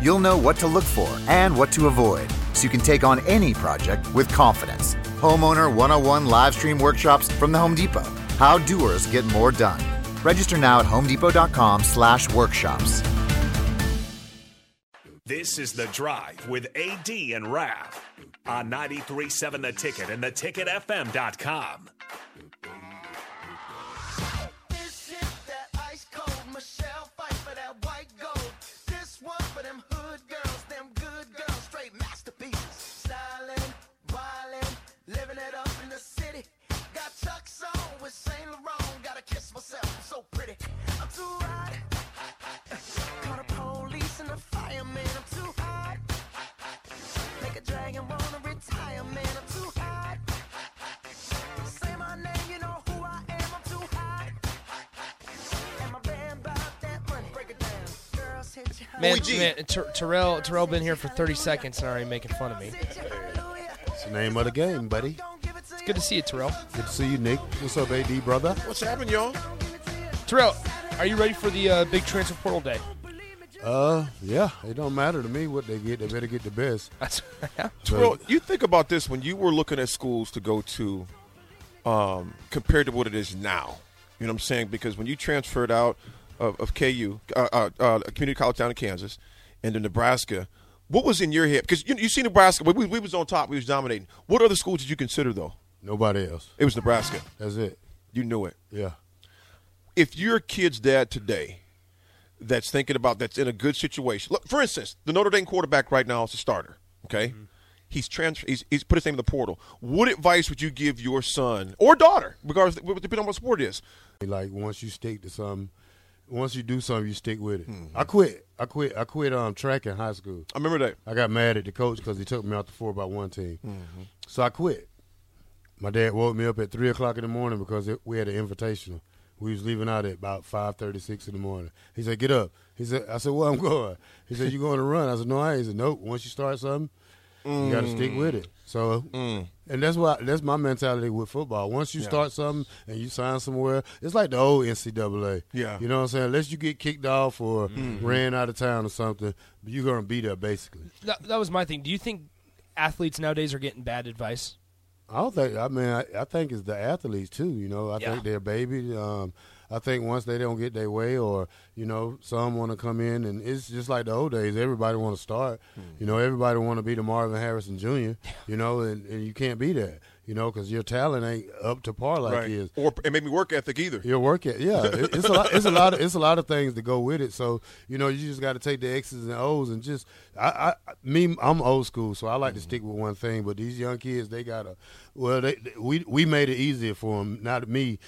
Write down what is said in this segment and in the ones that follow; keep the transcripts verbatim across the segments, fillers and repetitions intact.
You'll know what to look for and what to avoid, so you can take on any project with confidence. Homeowner one oh one live stream workshops from the Home Depot. How doers get more done. Register now at homedepot dot com slash workshops. This is The Drive with A D and Raf on ninety-three point seven The Ticket and the ticket f m dot com. This is that ice cold Michelle fight for that white gold. This one for them hood girls, them good girls, straight masterpieces. Stylin', wildin', living it up in the city. Got Chuck's on with Saint Laurent, gotta kiss myself, I'm so pretty. I'm too hot. Caught a police and a fireman. Man, man Ter- Terrell, Terrell been here for thirty seconds and already making fun of me. It's the name of the game, buddy. It's good to see you, Terrell. Good to see you, Nick. What's up, A D, brother? What's happening, y'all? Terrell, are you ready for the uh, big transfer portal day? Uh, yeah. It don't matter to me what they get. They better get the best. Yeah. Terrell, you think about this when you were looking at schools to go to um, compared to what it is now. You know what I'm saying? Because when you transferred out Of, of K U, uh, uh, uh, community college down in Kansas, and then Nebraska. What was in your head? Because you, you see Nebraska, we, we was on top, we was dominating. What other schools did you consider, though? Nobody else. It was Nebraska. That's it. You knew it. Yeah. If you're a kid's dad today that's thinking about, that's in a good situation. Look, for instance, the Notre Dame quarterback right now is a starter, okay? Mm-hmm. He's, trans- he's he's put his name in the portal. What advice would you give your son or daughter, regardless, depending on what sport it is? Like, once you stick to something, Once you do something, you stick with it. Mm-hmm. I quit. I quit. I quit um, track in high school. I remember that. I got mad at the coach because he took me out the four by one team. Mm-hmm. So I quit. My dad woke me up at three o'clock in the morning because it, we had an invitational. We was leaving out at about five thirty, six in the morning. He said, get up. He said, I said, well, I'm going. He said, you going to run? I said, no, I ain't. He said, nope. Once you start something, mm. you got to stick with it. So, mm. and that's why that's my mentality with football. Once you yeah. start something and you sign somewhere, it's like the old N C double A. Yeah. You know what I'm saying? Unless you get kicked off or mm-hmm. ran out of town or something, you're going to be there basically. That, that was my thing. Do you think athletes nowadays are getting bad advice? I don't think – I mean, I, I think it's the athletes too, you know. I yeah. think they're babied. Um, I think once they don't get their way or, you know, some want to come in. And it's just like the old days. Everybody want to start. Mm. You know, everybody want to be the Marvin Harrison Junior, you know, and, and you can't be that, you know, because your talent ain't up to par like right. it is. Or it made me work ethic either. Your work ethic, yeah. it, it's, a lot, it's, a lot of, it's a lot of things to go with it. So, you know, you just got to take the X's and O's and just I, – I, me, I'm old school, so I like mm. to stick with one thing. But these young kids, they got to – well, they, we, we made it easier for them, not me.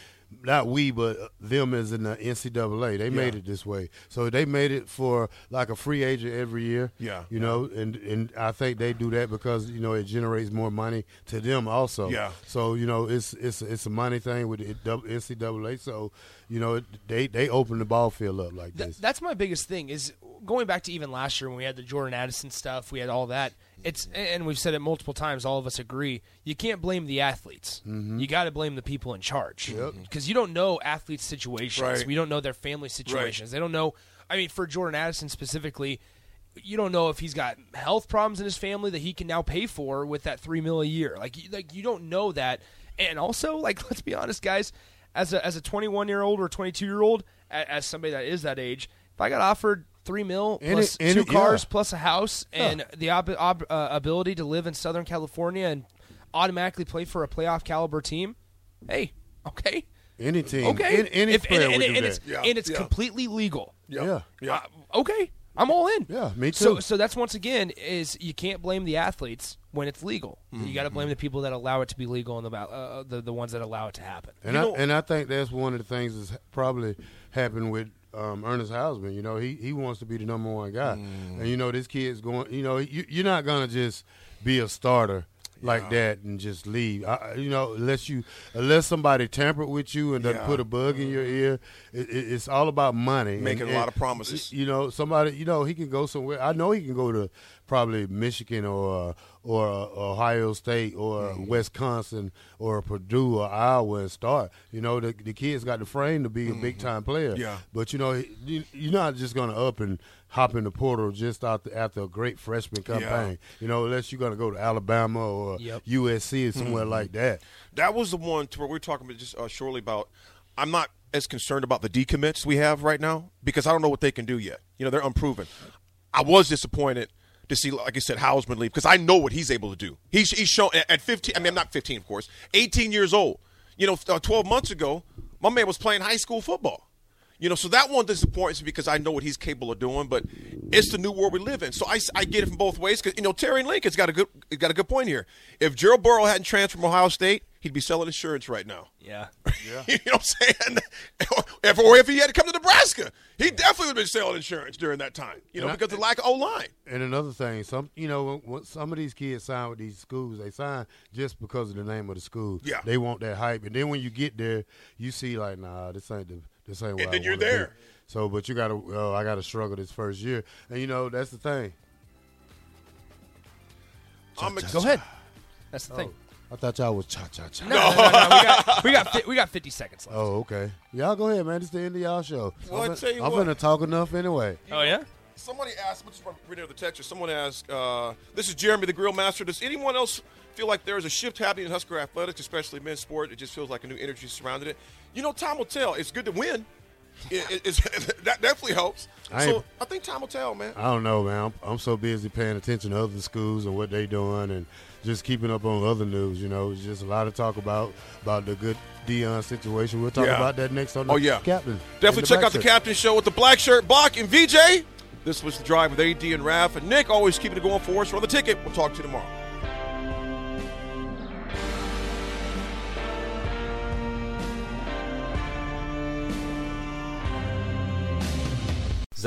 Not we, but them as in the N C double A. They yeah. made it this way. So they made it for like a free agent every year. Yeah. You yeah. know, and, and I think they do that because, you know, it generates more money to them also. Yeah. So, you know, it's it's it's a money thing with the N C double A. So, you know, they, they open the ball field up like Th- this. That's my biggest thing is going back to even last year when we had the Jordan Addison stuff, we had all that. It's and we've said it multiple times, all of us agree, you can't blame the athletes. Mm-hmm. You got to blame the people in charge. Because yep. you don't know athletes' situations. Right. We don't know their family situations. Right. They don't know – I mean, for Jordan Addison specifically, you don't know if he's got health problems in his family that he can now pay for with that three million dollars a year. Like, like you don't know that. And also, like, let's be honest, guys, as a as a twenty-one-year-old or twenty-two-year-old, as somebody that is that age, if I got offered – Three mil plus it, two it, cars yeah. plus a house and yeah. the ob- ob- uh, ability to live in Southern California and automatically play for a playoff caliber team. Hey, okay, any team, okay, any, any if, player and, and, and, and it's yeah. and it's yeah. completely legal. Yeah, yeah. yeah. Uh, okay, I'm all in. Yeah, me too. So, so that's once again is you can't blame the athletes when it's legal. Mm-hmm. You got to blame the people that allow it to be legal and the uh, the, the ones that allow it to happen. And you I know, and I think that's one of the things that's probably happened with um, Ernest Hausman. You know, he he wants to be the number one guy. Mm. And, you know, this kid's going – you know, you, you're not going to just be a starter like yeah. that and just leave. I, you know, unless you unless somebody tampered with you and yeah. put a bug in your ear, it, it, it's all about money. Making and, a lot of promises. You know, somebody – you know, he can go somewhere. I know he can go to probably Michigan or – or uh, Ohio State or mm-hmm. Wisconsin or Purdue or Iowa and start. You know, the, the kid's got the frame to be mm-hmm. a big-time player. Yeah. But, you know, you, you're not just going to up and hop in the portal just after, after a great freshman campaign, yeah. you know, unless you're going to go to Alabama or yep. U S C or somewhere mm-hmm. like that. That was the one where we were talking about just uh, shortly about I'm not as concerned about the decommits we have right now because I don't know what they can do yet. You know, they're unproven. I was disappointed to see, like I said, Hausman leave because I know what he's able to do. He's, he's shown at fifteen. I mean, I'm not fifteen, of course. eighteen years old. You know, twelve months ago, my man was playing high school football. You know, so that one disappoints me because I know what he's capable of doing. But it's the new world we live in. So I, I get it from both ways because you know Terry Lincoln's got a good got a good point here. If Gerald Burrow hadn't transferred from Ohio State, he'd be selling insurance right now. Yeah. yeah. You know what I'm saying? if, or if he had to come to Nebraska, he definitely would have been selling insurance during that time, you know, and because I, of lack of O-line. And another thing, some you know, when some of these kids sign with these schools, they sign just because of the name of the school. Yeah. They want that hype. And then when you get there, you see like, nah, this ain't the this ain't what and I then you're there. Be. So, but you got to, oh, I got to struggle this first year. And, you know, that's the thing. I'm a, Go ahead. That's the oh. thing. I thought y'all was cha-cha-cha. No, no, no, no. We, got, we, got, we got fifty seconds left. Oh, okay. Y'all go ahead, man. It's the end of y'all show. Well, I'm, I'm going to talk enough anyway. You oh, know, yeah? Somebody asked, I'm just reading the text, someone asked, uh, this is Jeremy, the Grill Master. Does anyone else feel like there is a shift happening in Husker athletics, especially men's sport? It just feels like a new energy surrounded it. You know, time will tell. It's good to win. It, it, it's, that definitely helps. I so I think time will tell, man. I don't know, man. I'm, I'm so busy paying attention to other schools and what they're doing and just keeping up on other news. You know, it's just a lot of talk about about the good Dion situation. We'll talk yeah. about that next on the oh, yeah. Captain. Definitely check out shirt. The Captain Show with the Black Shirt, Bach, and V J. This was The Drive with A D and Raph. And Nick always keeping it going for us. We're on the ticket. We'll talk to you tomorrow. This